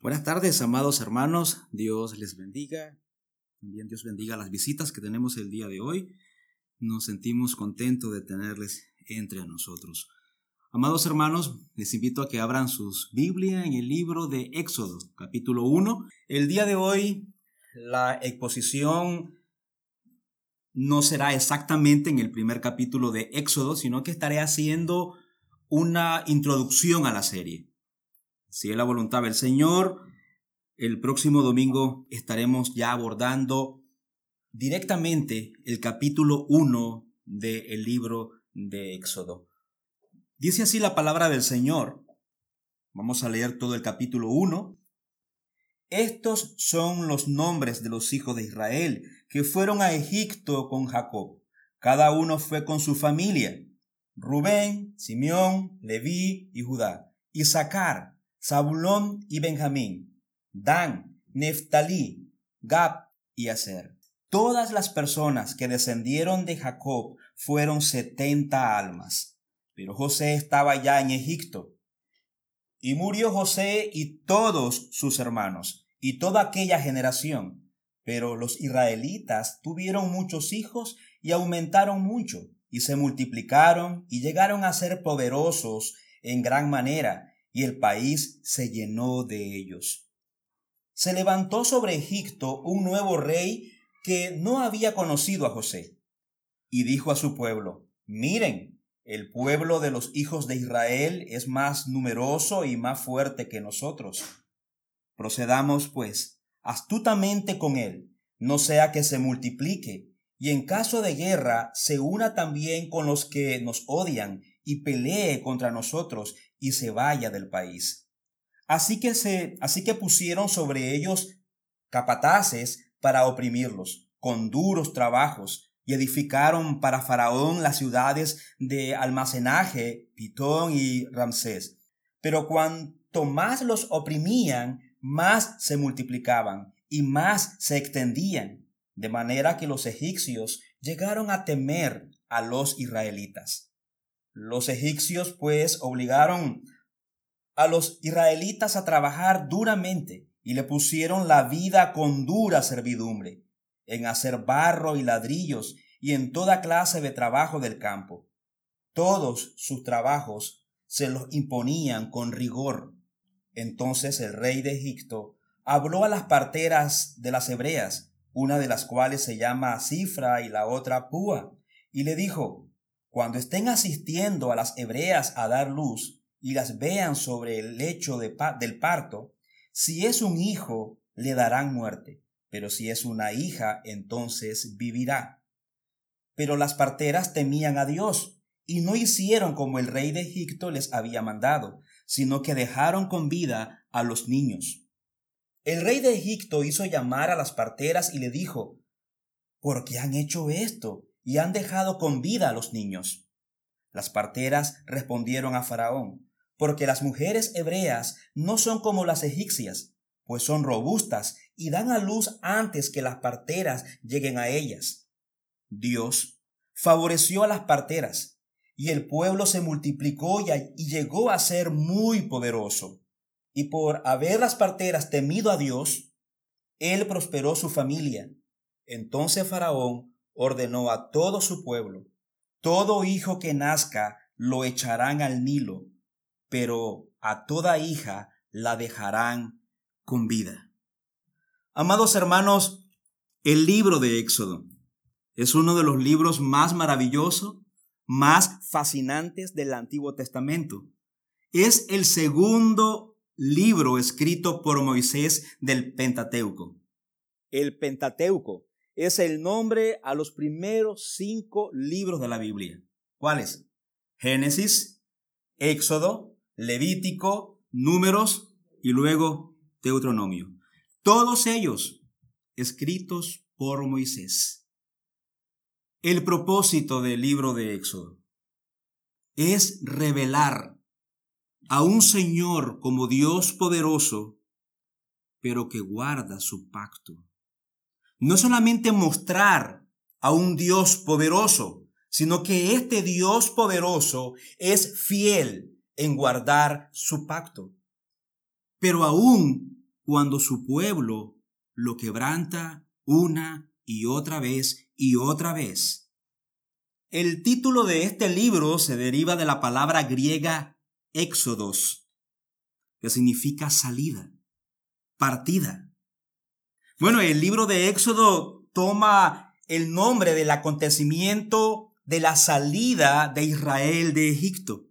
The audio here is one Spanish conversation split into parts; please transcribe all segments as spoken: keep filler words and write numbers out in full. Buenas tardes, amados hermanos. Dios les bendiga. También Dios bendiga las visitas que tenemos el día de hoy. Nos sentimos contentos de tenerles entre nosotros. Amados hermanos, les invito a que abran sus Biblias en el libro de Éxodo, capítulo uno. El día de hoy, la exposición no será exactamente en el primer capítulo de Éxodo, sino que estaré haciendo una introducción a la serie. Si es la voluntad del Señor, el próximo domingo estaremos ya abordando directamente el capítulo uno del libro de Éxodo. Dice así la palabra del Señor. Vamos a leer todo el capítulo uno. Estos son los nombres de los hijos de Israel que fueron a Egipto con Jacob. Cada uno fue con su familia: Rubén, Simeón, Leví y Judá, Isaacar, Zabulón y Benjamín, Dan, Neftalí, Gab y Aser. Todas las personas que descendieron de Jacob fueron setenta almas, pero José estaba ya en Egipto. Y murió José y todos sus hermanos y toda aquella generación, pero los israelitas tuvieron muchos hijos y aumentaron mucho, y se multiplicaron y llegaron a ser poderosos en gran manera, y el país se llenó de ellos. Se levantó sobre Egipto un nuevo rey que no había conocido a José, y dijo a su pueblo: miren, el pueblo de los hijos de Israel es más numeroso y más fuerte que nosotros. Procedamos, pues, astutamente con él, no sea que se multiplique, y en caso de guerra se una también con los que nos odian y pelee contra nosotros y se vaya del país. Así que se, así que pusieron sobre ellos capataces para oprimirlos con duros trabajos, y edificaron para Faraón las ciudades de almacenaje, Pitón y Ramsés. Pero cuanto más los oprimían, más se multiplicaban y más se extendían, de manera que los egipcios llegaron a temer a los israelitas. Los egipcios, pues, obligaron a los israelitas a trabajar duramente y le pusieron la vida con dura servidumbre, en hacer barro y ladrillos y en toda clase de trabajo del campo. Todos sus trabajos se los imponían con rigor. Entonces el rey de Egipto habló a las parteras de las hebreas, una de las cuales se llama Zifra y la otra Púa, y le dijo: cuando estén asistiendo a las hebreas a dar luz y las vean sobre el lecho de pa- del parto, si es un hijo, le darán muerte, pero si es una hija, entonces vivirá. Pero las parteras temían a Dios y no hicieron como el rey de Egipto les había mandado, sino que dejaron con vida a los niños. El rey de Egipto hizo llamar a las parteras y le dijo: ¿por qué han hecho esto y han dejado con vida a los niños? Las parteras respondieron a Faraón: porque las mujeres hebreas no son como las egipcias, pues son robustas y dan a luz antes que las parteras lleguen a ellas. Dios favoreció a las parteras, y el pueblo se multiplicó y, a, y llegó a ser muy poderoso. Y por haber las parteras temido a Dios, él prosperó su familia. Entonces Faraón ordenó a todo su pueblo: todo hijo que nazca lo echarán al Nilo, pero a toda hija la dejarán con vida. Amados hermanos, el libro de Éxodo es uno de los libros más maravillosos, más fascinantes del Antiguo Testamento. Es el segundo libro escrito por Moisés del Pentateuco. El Pentateuco es el nombre a los primeros cinco libros de la Biblia. ¿Cuáles? Génesis, Éxodo, Levítico, Números y luego Deuteronomio. Todos ellos escritos por Moisés. El propósito del libro de Éxodo es revelar a un Señor como Dios poderoso, pero que guarda su pacto. No solamente mostrar a un Dios poderoso, sino que este Dios poderoso es fiel en guardar su pacto. Pero aún cuando su pueblo lo quebranta una y otra vez y otra vez. El título de este libro se deriva de la palabra griega Éxodos, que significa salida, partida. Bueno, el libro de Éxodo toma el nombre del acontecimiento de la salida de Israel de Egipto,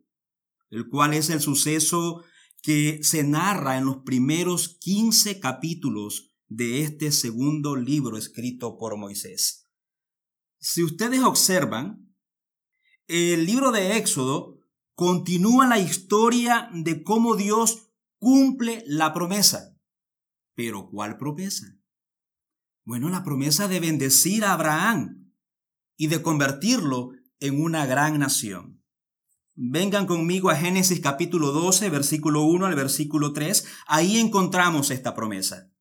el cual es el suceso que se narra en los primeros quince capítulos de este segundo libro escrito por Moisés. Si ustedes observan, el libro de Éxodo continúa la historia de cómo Dios cumple la promesa. ¿Pero cuál promesa? Bueno, la promesa de bendecir a Abraham y de convertirlo en una gran nación. Vengan conmigo a Génesis capítulo doce, versículo uno al versículo tres. Ahí encontramos esta promesa.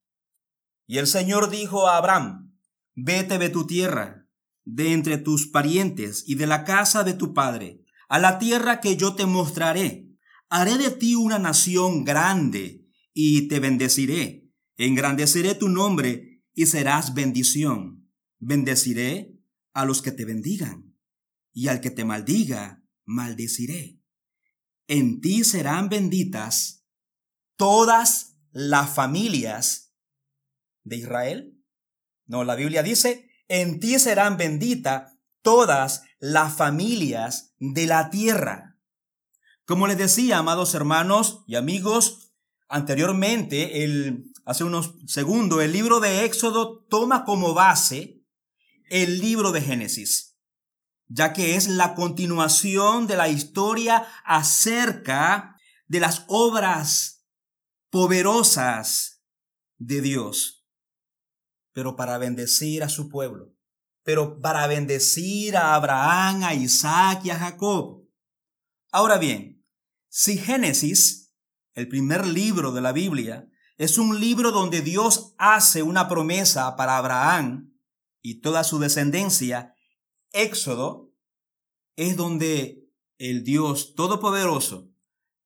Y el Señor dijo a Abraham, vete de tu tierra, de entre tus parientes y de la casa de tu padre, a la tierra que yo te mostraré. Haré de ti una nación grande y te bendeciré. Engrandeceré tu nombre y serás bendición. Bendeciré a los que te bendigan y al que te maldiga, maldeciré. En ti serán benditas todas las familias de Israel. No, la Biblia dice, en ti serán benditas todas las familias de la tierra. Como les decía, amados hermanos y amigos, anteriormente, el, hace unos segundos, el libro de Éxodo toma como base el libro de Génesis, ya que es la continuación de la historia acerca de las obras poderosas de Dios, pero para bendecir a su pueblo, pero para bendecir a Abraham, a Isaac y a Jacob. Ahora bien, si Génesis, el primer libro de la Biblia, es un libro donde Dios hace una promesa para Abraham y toda su descendencia, Éxodo es donde el Dios Todopoderoso,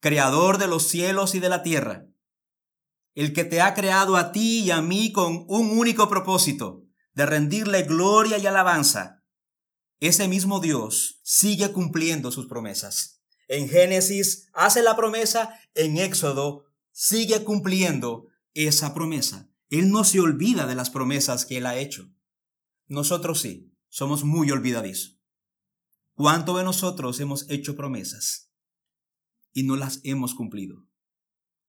creador de los cielos y de la tierra, el que te ha creado a ti y a mí con un único propósito, de rendirle gloria y alabanza, ese mismo Dios sigue cumpliendo sus promesas. En Génesis hace la promesa, en Éxodo sigue cumpliendo esa promesa. Él no se olvida de las promesas que Él ha hecho. Nosotros sí. Somos muy olvidadizos. ¿Cuánto de nosotros hemos hecho promesas y no las hemos cumplido?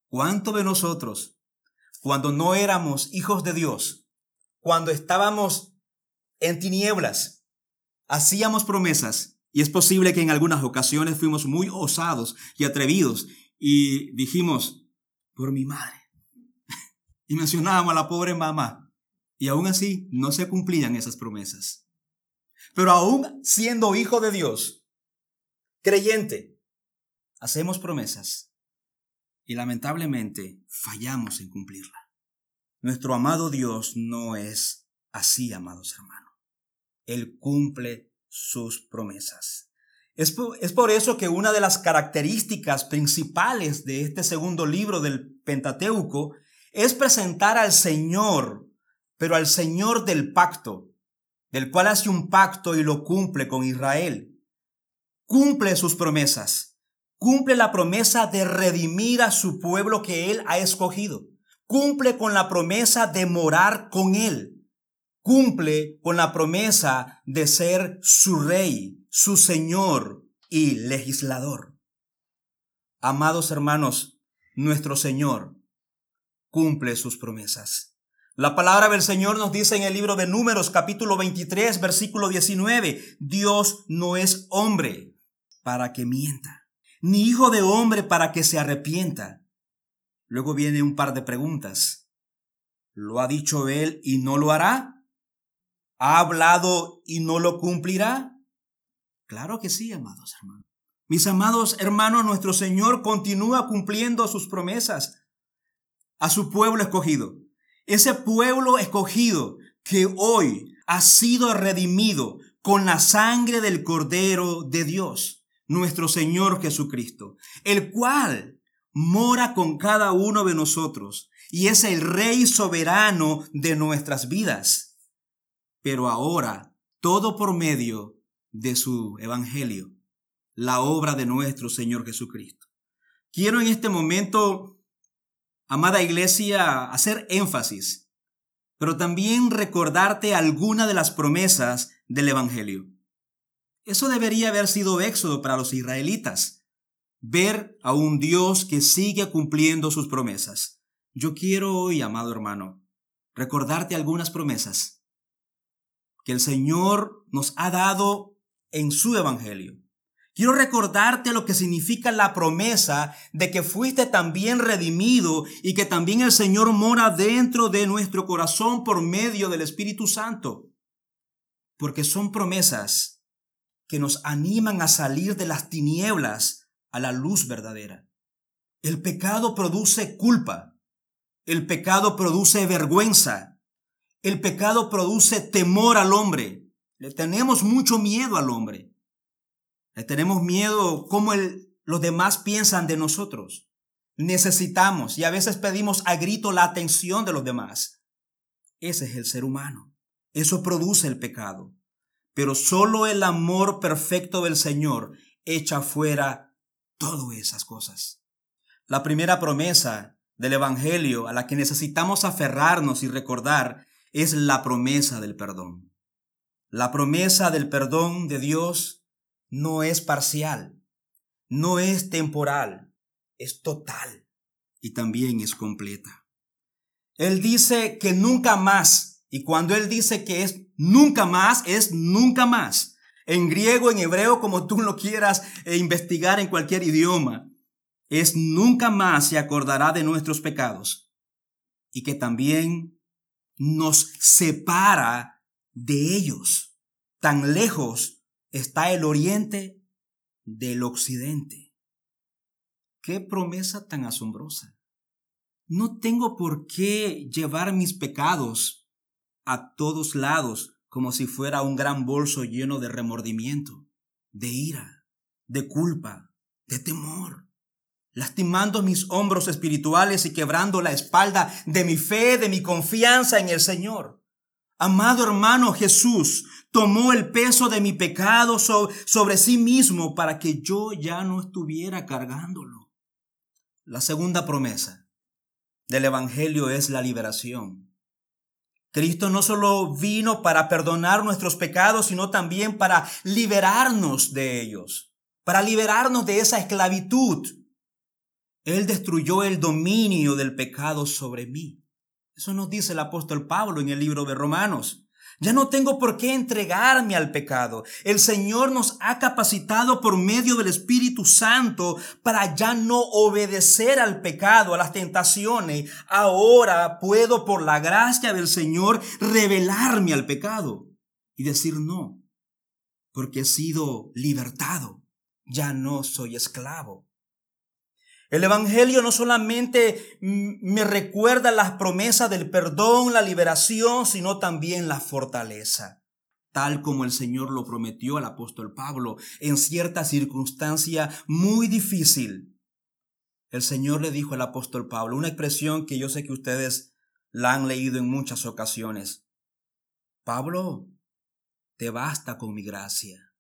¿Cuánto de nosotros, cuando no éramos hijos de Dios, cuando estábamos en tinieblas, hacíamos promesas? Y es posible que en algunas ocasiones fuimos muy osados y atrevidos y dijimos, por mi madre. Y mencionábamos a la pobre mamá. Y aún así no se cumplían esas promesas. Pero aún siendo hijo de Dios, creyente, hacemos promesas y lamentablemente fallamos en cumplirla. Nuestro amado Dios no es así, amados hermanos. Él cumple sus promesas. Es por, es por eso que una de las características principales de este segundo libro del Pentateuco es presentar al Señor, pero al Señor del pacto, del cual hace un pacto y lo cumple con Israel. Cumple sus promesas. Cumple la promesa de redimir a su pueblo que Él ha escogido. Cumple con la promesa de morar con Él. Cumple con la promesa de ser su rey, su señor y legislador. Amados hermanos, nuestro Señor cumple sus promesas. La palabra del Señor nos dice en el libro de Números, capítulo veintitrés, versículo diecinueve, Dios no es hombre para que mienta, ni hijo de hombre para que se arrepienta. Luego viene un par de preguntas. ¿Lo ha dicho Él y no lo hará? ¿Ha hablado y no lo cumplirá? Claro que sí, amados hermanos. Mis amados hermanos, nuestro Señor continúa cumpliendo sus promesas a su pueblo escogido. Ese pueblo escogido que hoy ha sido redimido con la sangre del Cordero de Dios, nuestro Señor Jesucristo, el cual mora con cada uno de nosotros y es el Rey soberano de nuestras vidas. Pero ahora, todo por medio de su evangelio, la obra de nuestro Señor Jesucristo. Quiero en este momento, amada iglesia, hacer énfasis, pero también recordarte alguna de las promesas del evangelio. Eso debería haber sido éxodo para los israelitas, ver a un Dios que sigue cumpliendo sus promesas. Yo quiero hoy, amado hermano, recordarte algunas promesas que el Señor nos ha dado en su evangelio. Quiero recordarte lo que significa la promesa de que fuiste también redimido y que también el Señor mora dentro de nuestro corazón por medio del Espíritu Santo, porque son promesas que nos animan a salir de las tinieblas a la luz verdadera. El pecado produce culpa. El pecado produce vergüenza. El pecado produce temor al hombre. Le tenemos mucho miedo al hombre. Le tenemos miedo cómo el, los demás piensan de nosotros. Necesitamos y a veces pedimos a grito la atención de los demás. Ese es el ser humano. Eso produce el pecado. Pero solo el amor perfecto del Señor echa fuera todas esas cosas. La primera promesa del evangelio a la que necesitamos aferrarnos y recordar es la promesa del perdón. La promesa del perdón de Dios no es parcial, no es temporal, es total y también es completa. Él dice que nunca más, y cuando Él dice que es nunca más, es nunca más. En griego, en hebreo, como tú lo quieras investigar en cualquier idioma, es nunca más se acordará de nuestros pecados y que también nos separa de ellos. Tan lejos está el oriente del occidente. ¡Qué promesa tan asombrosa! No tengo por qué llevar mis pecados a todos lados, como si fuera un gran bolso lleno de remordimiento, de ira, de culpa, de temor, lastimando mis hombros espirituales y quebrando la espalda de mi fe, de mi confianza en el Señor. Amado hermano, Jesús tomó el peso de mi pecado sobre, sobre sí mismo para que yo ya no estuviera cargándolo. La segunda promesa del evangelio es la liberación. Cristo no solo vino para perdonar nuestros pecados, sino también para liberarnos de ellos, para liberarnos de esa esclavitud. Él destruyó el dominio del pecado sobre mí. Eso nos dice el apóstol Pablo en el libro de Romanos. Ya no tengo por qué entregarme al pecado. El Señor nos ha capacitado por medio del Espíritu Santo para ya no obedecer al pecado, a las tentaciones. Ahora puedo, por la gracia del Señor, rebelarme al pecado y decir no, porque he sido libertado. Ya no soy esclavo. El evangelio no solamente me recuerda las promesas del perdón, la liberación, sino también la fortaleza, tal como el Señor lo prometió al apóstol Pablo en cierta circunstancia muy difícil. El Señor le dijo al apóstol Pablo, una expresión que yo sé que ustedes la han leído en muchas ocasiones: Pablo, te basta con mi gracia,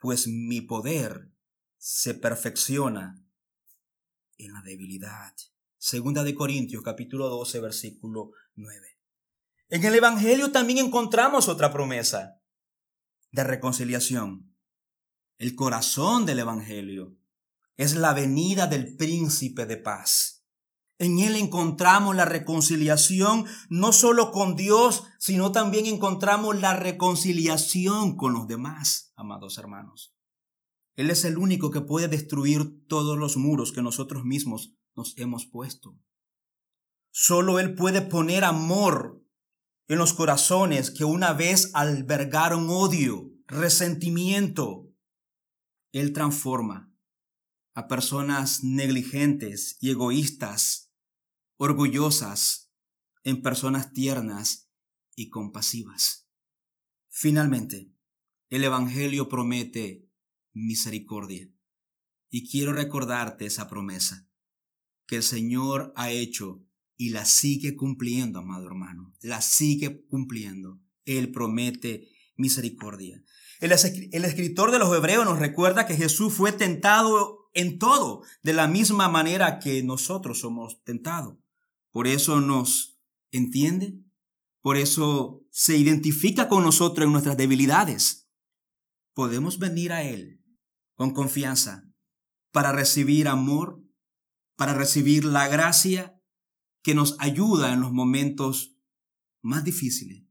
pues mi poder se perfecciona en la debilidad. Segunda de Corintios, capítulo doce, versículo nueve. En el evangelio también encontramos otra promesa de reconciliación. El corazón del evangelio es la venida del príncipe de paz. En él encontramos la reconciliación no solo con Dios, sino también encontramos la reconciliación con los demás, amados hermanos. Él es el único que puede destruir todos los muros que nosotros mismos nos hemos puesto. Solo Él puede poner amor en los corazones que una vez albergaron odio, resentimiento. Él transforma a personas negligentes y egoístas, orgullosas, en personas tiernas y compasivas. Finalmente, el evangelio promete misericordia. Y quiero recordarte esa promesa que el Señor ha hecho y la sigue cumpliendo, amado hermano. La sigue cumpliendo. Él promete misericordia. El, el escritor de los Hebreos nos recuerda que Jesús fue tentado en todo, de la misma manera que nosotros somos tentados. Por eso nos entiende, por eso se identifica con nosotros en nuestras debilidades. Podemos venir a Él con confianza para recibir amor, para recibir la gracia que nos ayuda en los momentos más difíciles,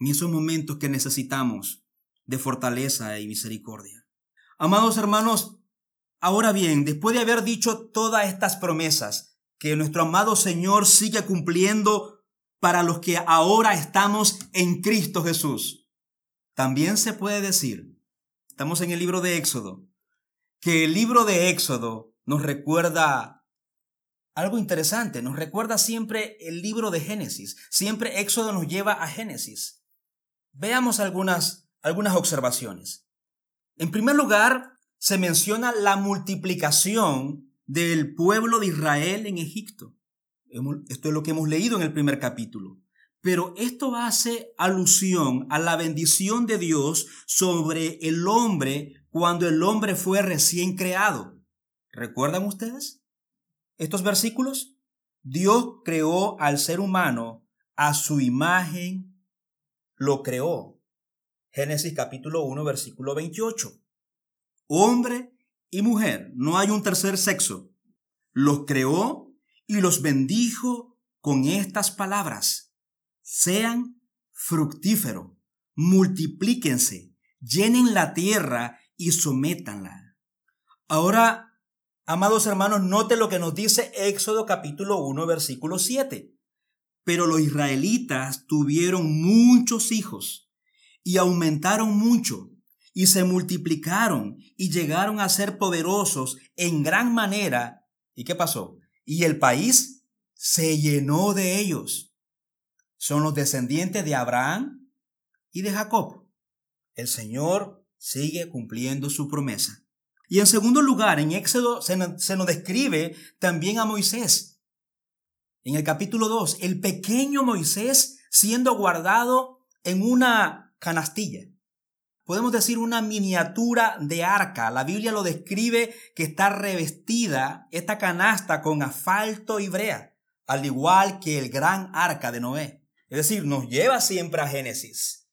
en esos momentos que necesitamos de fortaleza y misericordia. Amados hermanos, ahora bien, después de haber dicho todas estas promesas que nuestro amado Señor sigue cumpliendo para los que ahora estamos en Cristo Jesús, también se puede decir, estamos en el libro de Éxodo, que el libro de Éxodo nos recuerda algo interesante, nos recuerda siempre el libro de Génesis, siempre Éxodo nos lleva a Génesis. Veamos algunas, algunas observaciones. En primer lugar, se menciona la multiplicación del pueblo de Israel en Egipto. Esto es lo que hemos leído en el primer capítulo. Pero esto hace alusión a la bendición de Dios sobre el hombre cuando el hombre fue recién creado. ¿Recuerdan ustedes estos versículos? Dios creó al ser humano a su imagen, lo creó. Génesis capítulo uno, versículo veintiocho. Hombre y mujer, no hay un tercer sexo. Los creó y los bendijo con estas palabras: sean fructíferos, multiplíquense, llenen la tierra y sométanla. Ahora, amados hermanos, note lo que nos dice Éxodo capítulo uno, versículo siete. Pero los israelitas tuvieron muchos hijos y aumentaron mucho y se multiplicaron y llegaron a ser poderosos en gran manera. ¿Y qué pasó? Y el país se llenó de ellos. Son los descendientes de Abraham y de Jacob. El Señor sigue cumpliendo su promesa. Y en segundo lugar, en Éxodo se nos, se nos describe también a Moisés. En el capítulo dos, el pequeño Moisés siendo guardado en una canastilla. Podemos decir una miniatura de arca. La Biblia lo describe que está revestida esta canasta con asfalto y brea, al igual que el gran arca de Noé. Es decir, nos lleva siempre a Génesis.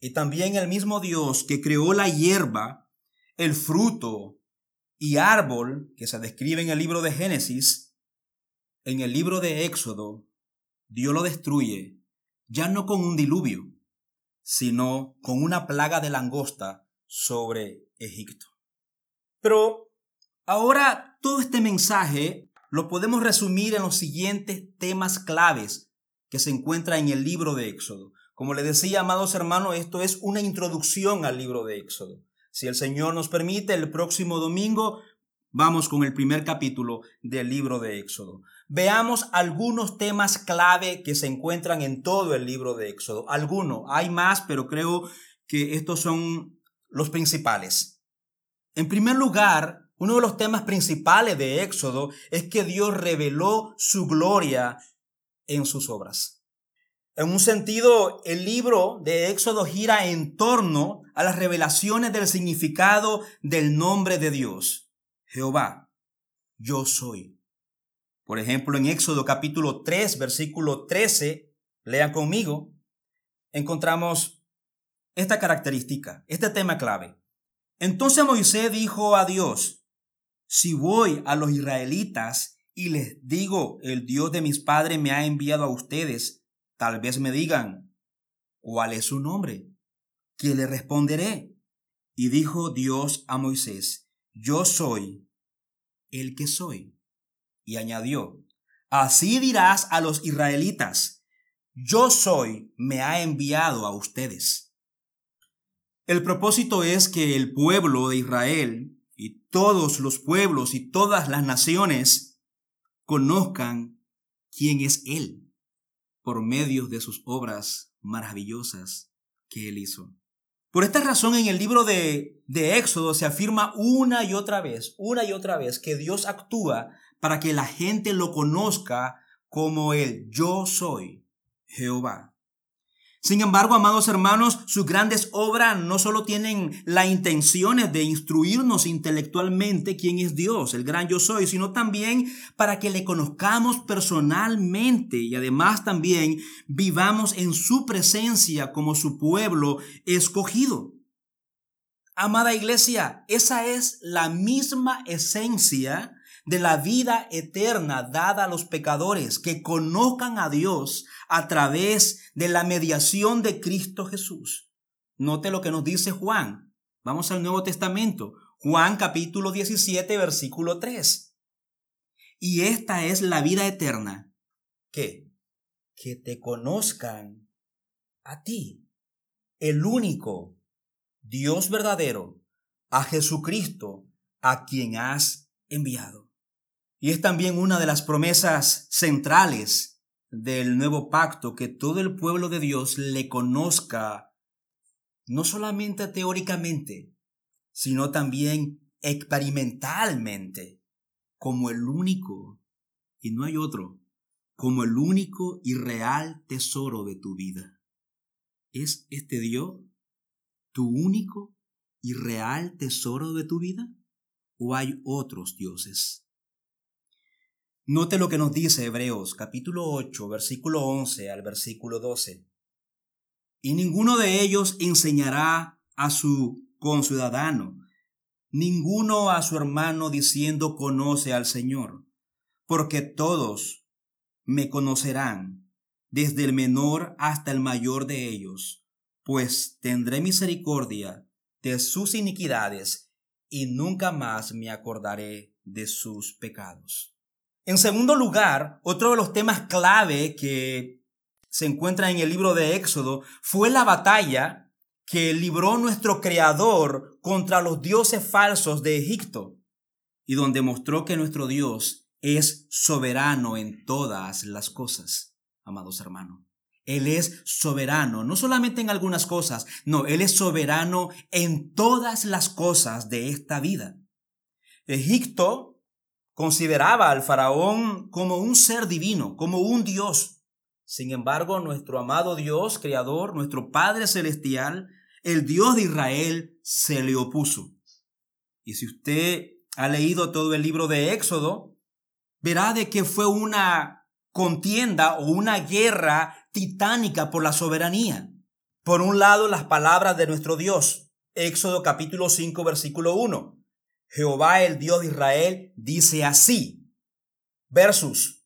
Y también el mismo Dios que creó la hierba, el fruto y árbol que se describe en el libro de Génesis, en el libro de Éxodo, Dios lo destruye, ya no con un diluvio, sino con una plaga de langosta sobre Egipto. Pero ahora todo este mensaje lo podemos resumir en los siguientes temas claves que se encuentran en el libro de Éxodo. Como les decía, amados hermanos, esto es una introducción al libro de Éxodo. Si el Señor nos permite, el próximo domingo vamos con el primer capítulo del libro de Éxodo. Veamos algunos temas clave que se encuentran en todo el libro de Éxodo. Algunos, hay más, pero creo que estos son los principales. En primer lugar, uno de los temas principales de Éxodo es que Dios reveló su gloria en sus obras. En un sentido, el libro de Éxodo gira en torno a las revelaciones del significado del nombre de Dios. Jehová, yo soy. Por ejemplo, en Éxodo capítulo tres, versículo trece, lean conmigo, encontramos esta característica, este tema clave. Entonces Moisés dijo a Dios: si voy a los israelitas y les digo, el Dios de mis padres me ha enviado a ustedes, tal vez me digan, ¿cuál es su nombre? ¿Qué le responderé? Y dijo Dios a Moisés: yo soy el que soy. Y añadió: así dirás a los israelitas, yo soy me ha enviado a ustedes. El propósito es que el pueblo de Israel y todos los pueblos y todas las naciones conozcan quién es Él, por medio de sus obras maravillosas que Él hizo. Por esta razón, en el libro de, de Éxodo se afirma una y otra vez, una y otra vez, que Dios actúa para que la gente lo conozca como él. Yo soy Jehová. Sin embargo, amados hermanos, sus grandes obras no solo tienen la intención de instruirnos intelectualmente quién es Dios, el gran yo soy, sino también para que le conozcamos personalmente y además también vivamos en su presencia como su pueblo escogido. Amada iglesia, esa es la misma esencia de la vida eterna dada a los pecadores, que conozcan a Dios a través de la mediación de Cristo Jesús. Note lo que nos dice Juan. Vamos al Nuevo Testamento. Juan capítulo diecisiete, versículo tres. Y esta es la vida eterna. ¿Qué? Que te conozcan a ti, el único Dios verdadero, a Jesucristo, a quien has enviado. Y es también una de las promesas centrales del nuevo pacto, que todo el pueblo de Dios le conozca, no solamente teóricamente, sino también experimentalmente, como el único, y no hay otro, como el único y real tesoro de tu vida. ¿Es este Dios tu único y real tesoro de tu vida? ¿O hay otros dioses? Note lo que nos dice Hebreos, capítulo ocho, versículo once al versículo doce. Y ninguno de ellos enseñará a su conciudadano, ninguno a su hermano diciendo conoce al Señor, porque todos me conocerán, desde el menor hasta el mayor de ellos, pues tendré misericordia de sus iniquidades y nunca más me acordaré de sus pecados. En segundo lugar, otro de los temas clave que se encuentra en el libro de Éxodo fue la batalla que libró nuestro Creador contra los dioses falsos de Egipto, y donde mostró que nuestro Dios es soberano en todas las cosas, amados hermanos. Él es soberano, no solamente en algunas cosas, no, Él es soberano en todas las cosas de esta vida. Egipto consideraba al faraón como un ser divino, como un Dios. Sin embargo, nuestro amado Dios, Creador, nuestro Padre Celestial, el Dios de Israel, se le opuso. Y si usted ha leído todo el libro de Éxodo, verá de que fue una contienda o una guerra titánica por la soberanía. Por un lado, las palabras de nuestro Dios. Éxodo capítulo cinco, versículo uno. Jehová, el Dios de Israel, dice así, versus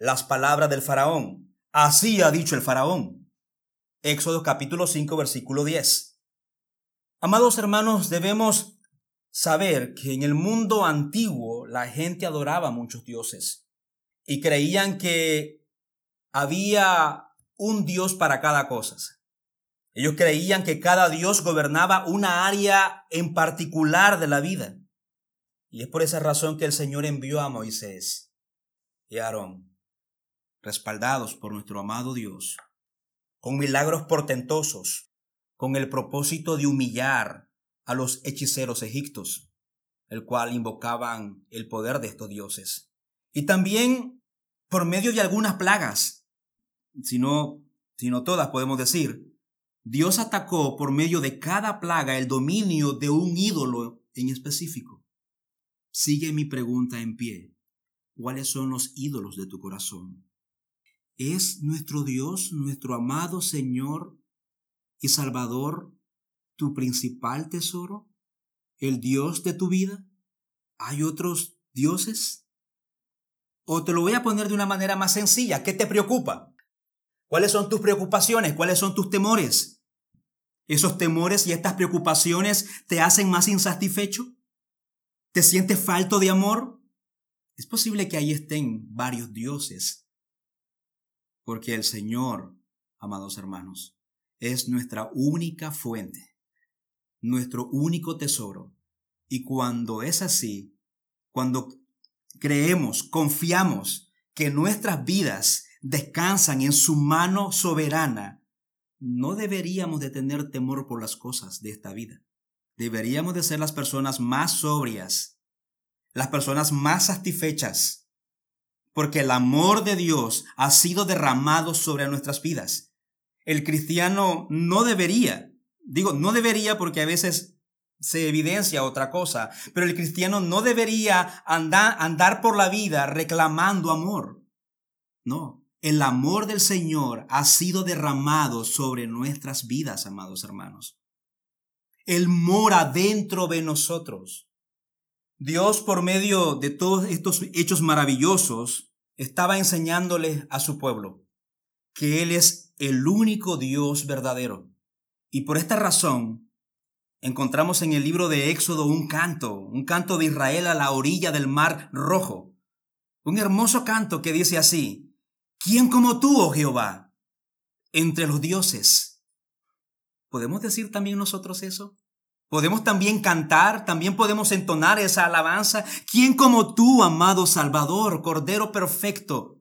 las palabras del faraón. Así ha dicho el faraón. Éxodo capítulo cinco, versículo diez. Amados hermanos, debemos saber que en el mundo antiguo la gente adoraba a muchos dioses y creían que había un Dios para cada cosa. Ellos creían que cada Dios gobernaba una área en particular de la vida. Y es por esa razón que el Señor envió a Moisés y a Aarón, respaldados por nuestro amado Dios, con milagros portentosos, con el propósito de humillar a los hechiceros egipcios, el cual invocaban el poder de estos dioses. Y también por medio de algunas plagas, si no, si no todas podemos decir, Dios atacó por medio de cada plaga el dominio de un ídolo en específico. Sigue mi pregunta en pie. ¿Cuáles son los ídolos de tu corazón? ¿Es nuestro Dios, nuestro amado Señor y Salvador, tu principal tesoro? ¿El Dios de tu vida? ¿Hay otros dioses? O te lo voy a poner de una manera más sencilla. ¿Qué te preocupa? ¿Cuáles son tus preocupaciones? ¿Cuáles son tus temores? ¿Esos temores y estas preocupaciones te hacen más insatisfecho? ¿Te sientes falto de amor? Es posible que ahí estén varios dioses, porque el Señor, amados hermanos, es nuestra única fuente, nuestro único tesoro. Y cuando es así, cuando creemos, confiamos que nuestras vidas descansan en su mano soberana, no deberíamos de tener temor por las cosas de esta vida. Deberíamos de ser las personas más sobrias, las personas más satisfechas, porque el amor de Dios ha sido derramado sobre nuestras vidas. El cristiano no debería, digo, no debería porque a veces se evidencia otra cosa, pero el cristiano no debería andar, andar por la vida reclamando amor. No, el amor del Señor ha sido derramado sobre nuestras vidas, amados hermanos. Él mora dentro de nosotros. Dios, por medio de todos estos hechos maravillosos, estaba enseñándoles a su pueblo que Él es el único Dios verdadero. Y por esta razón, encontramos en el libro de Éxodo un canto, un canto de Israel a la orilla del Mar Rojo. Un hermoso canto que dice así: ¿Quién como tú, oh Jehová, entre los dioses? ¿Podemos decir también nosotros eso? Podemos también cantar, también podemos entonar esa alabanza. ¿Quién como tú, amado Salvador, Cordero perfecto,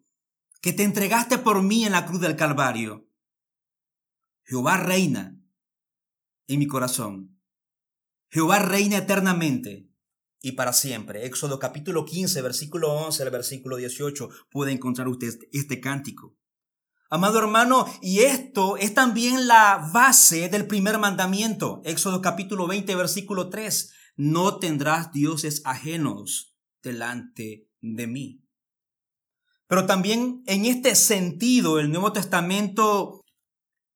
que te entregaste por mí en la cruz del Calvario? Jehová reina en mi corazón. Jehová reina eternamente y para siempre. Éxodo capítulo quince, versículo once al versículo dieciocho, puede encontrar usted este cántico. Amado hermano, y esto es también la base del primer mandamiento. Éxodo capítulo veinte, versículo tres. No tendrás dioses ajenos delante de mí. Pero también en este sentido, el Nuevo Testamento,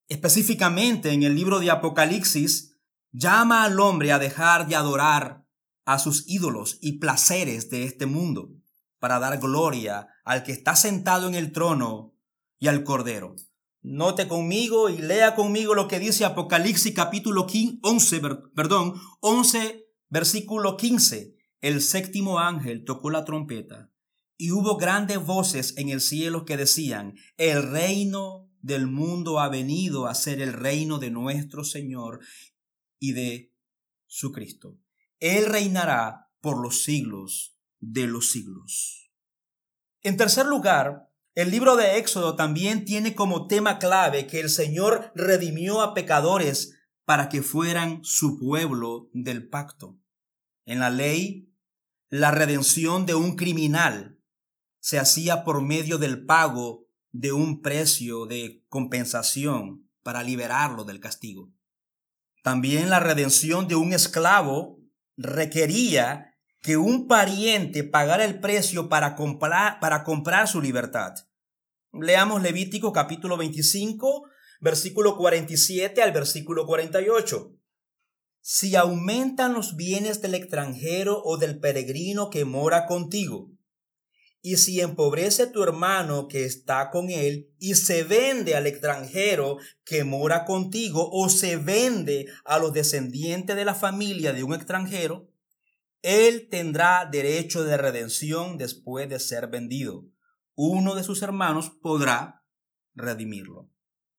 específicamente en el libro de Apocalipsis, llama al hombre a dejar de adorar a sus ídolos y placeres de este mundo para dar gloria al que está sentado en el trono y al Cordero. Note conmigo y lea conmigo lo que dice Apocalipsis capítulo once, perdón, once, versículo quince. El séptimo ángel tocó la trompeta y hubo grandes voces en el cielo que decían: el reino del mundo ha venido a ser el reino de nuestro Señor y de su Cristo. Él reinará por los siglos de los siglos. En tercer lugar, el libro de Éxodo también tiene como tema clave que el Señor redimió a pecadores para que fueran su pueblo del pacto. En la ley, la redención de un criminal se hacía por medio del pago de un precio de compensación para liberarlo del castigo. También la redención de un esclavo requería que un pariente pagara el precio para comprar, para comprar su libertad. Leamos Levítico capítulo veinticinco, versículo cuarenta y siete al versículo cuarenta y ocho. Si aumentan los bienes del extranjero o del peregrino que mora contigo, y si empobrece tu hermano que está con él, y se vende al extranjero que mora contigo, o se vende a los descendientes de la familia de un extranjero, él tendrá derecho de redención después de ser vendido. Uno de sus hermanos podrá redimirlo.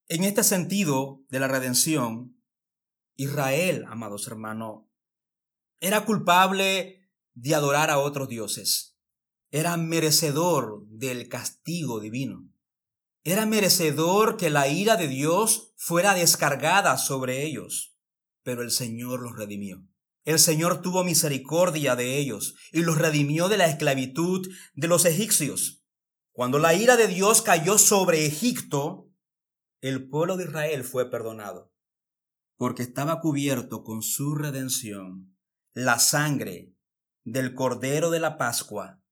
En este sentido de la redención, Israel, amados hermanos, era culpable de adorar a otros dioses. Era merecedor del castigo divino. Era merecedor que la ira de Dios fuera descargada sobre ellos, pero el Señor los redimió. El Señor tuvo misericordia de ellos y los redimió de la esclavitud de los egipcios. Cuando la ira de Dios cayó sobre Egipto, el pueblo de Israel fue perdonado, porque estaba cubierto con su redención. La sangre del Cordero de la Pascua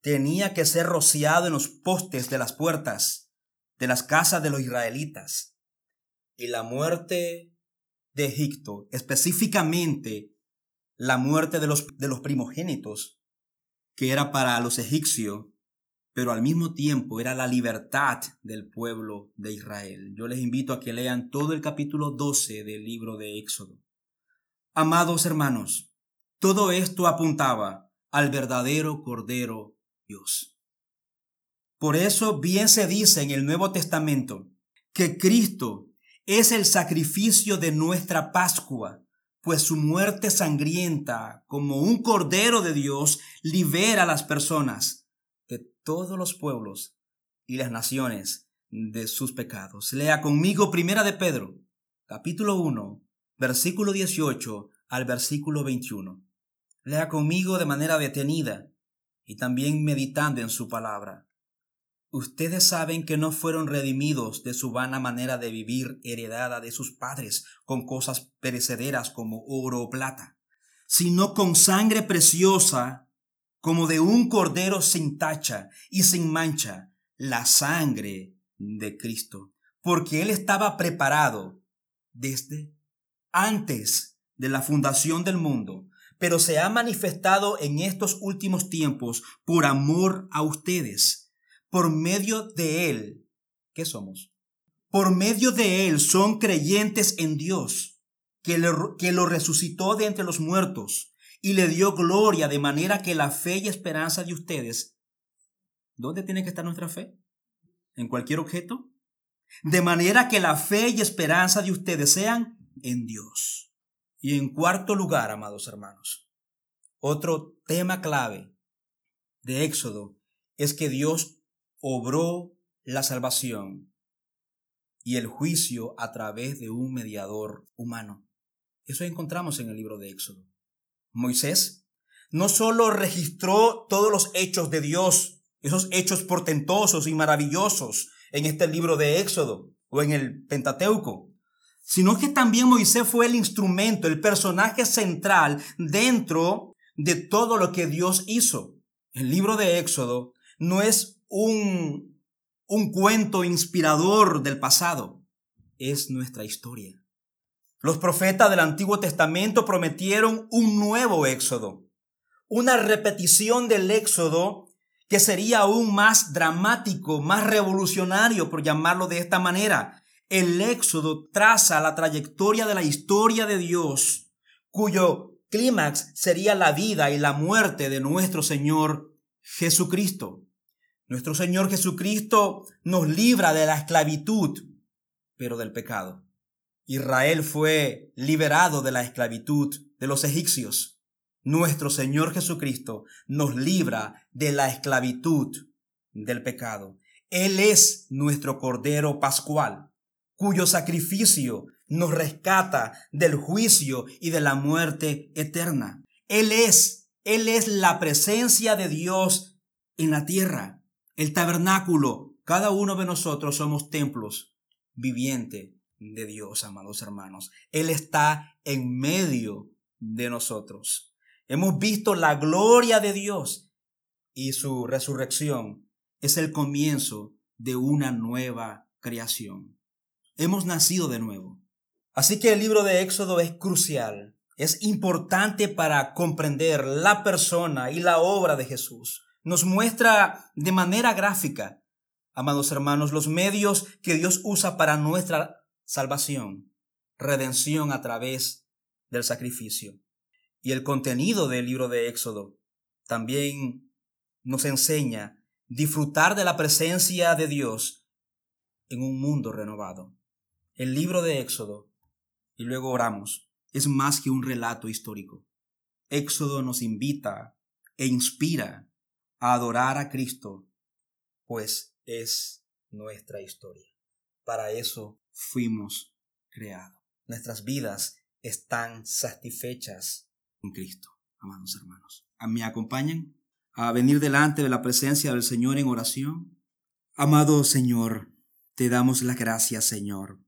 tenía que ser rociado en los postes de las puertas de las casas de los israelitas. Y la muerte de Egipto, específicamente la muerte de los, de los primogénitos, que era para los egipcios, pero al mismo tiempo era la libertad del pueblo de Israel. Yo les invito a que lean todo el capítulo doce del libro de Éxodo. Amados hermanos, todo esto apuntaba al verdadero Cordero Dios. Por eso bien se dice en el Nuevo Testamento que Cristo es el sacrificio de nuestra Pascua, pues su muerte sangrienta, como un Cordero de Dios, libera a las personas de todos los pueblos y las naciones de sus pecados. Lea conmigo Primera de Pedro, capítulo uno, versículo dieciocho al versículo veintiuno. Lea conmigo de manera detenida y también meditando en su palabra. Ustedes saben que no fueron redimidos de su vana manera de vivir heredada de sus padres con cosas perecederas como oro o plata, sino con sangre preciosa como de un cordero sin tacha y sin mancha, la sangre de Cristo, porque Él estaba preparado desde antes de la fundación del mundo, pero se ha manifestado en estos últimos tiempos por amor a ustedes. Por medio de Él, ¿qué somos? Por medio de Él son creyentes en Dios, que lo, que lo resucitó de entre los muertos y le dio gloria, de manera que la fe y esperanza de ustedes, ¿dónde tiene que estar nuestra fe? ¿En cualquier objeto? De manera que la fe y esperanza de ustedes sean en Dios. Y en cuarto lugar, amados hermanos, otro tema clave de Éxodo es que Dios obró la salvación y el juicio a través de un mediador humano. Eso encontramos en el libro de Éxodo. Moisés no solo registró todos los hechos de Dios, esos hechos portentosos y maravillosos en este libro de Éxodo o en el Pentateuco, sino que también Moisés fue el instrumento, el personaje central dentro de todo lo que Dios hizo. El libro de Éxodo no es Un, un cuento inspirador del pasado, es nuestra historia. Los profetas del Antiguo Testamento prometieron un nuevo éxodo, una repetición del éxodo que sería aún más dramático, más revolucionario, por llamarlo de esta manera. El éxodo traza la trayectoria de la historia de Dios, cuyo clímax sería la vida y la muerte de nuestro Señor Jesucristo. Nuestro Señor Jesucristo nos libra de la esclavitud, pero del pecado. Israel fue liberado de la esclavitud de los egipcios. Nuestro Señor Jesucristo nos libra de la esclavitud del pecado. Él es nuestro Cordero Pascual, cuyo sacrificio nos rescata del juicio y de la muerte eterna. Él es, Él es la presencia de Dios en la tierra. El tabernáculo, cada uno de nosotros somos templos vivientes de Dios, amados hermanos. Él está en medio de nosotros. Hemos visto la gloria de Dios y su resurrección es el comienzo de una nueva creación. Hemos nacido de nuevo. Así que el libro de Éxodo es crucial, es importante para comprender la persona y la obra de Jesús. Nos muestra de manera gráfica, amados hermanos, los medios que Dios usa para nuestra salvación, redención a través del sacrificio. Y el contenido del libro de Éxodo también nos enseña disfrutar de la presencia de Dios en un mundo renovado. El libro de Éxodo, y luego oramos, es más que un relato histórico. Éxodo nos invita e inspira a adorar a Cristo, pues es nuestra historia. Para eso fuimos creados. Nuestras vidas están satisfechas en Cristo, amados hermanos. ¿Me acompañan a venir delante de la presencia del Señor en oración? Amado Señor, te damos las gracias, Señor,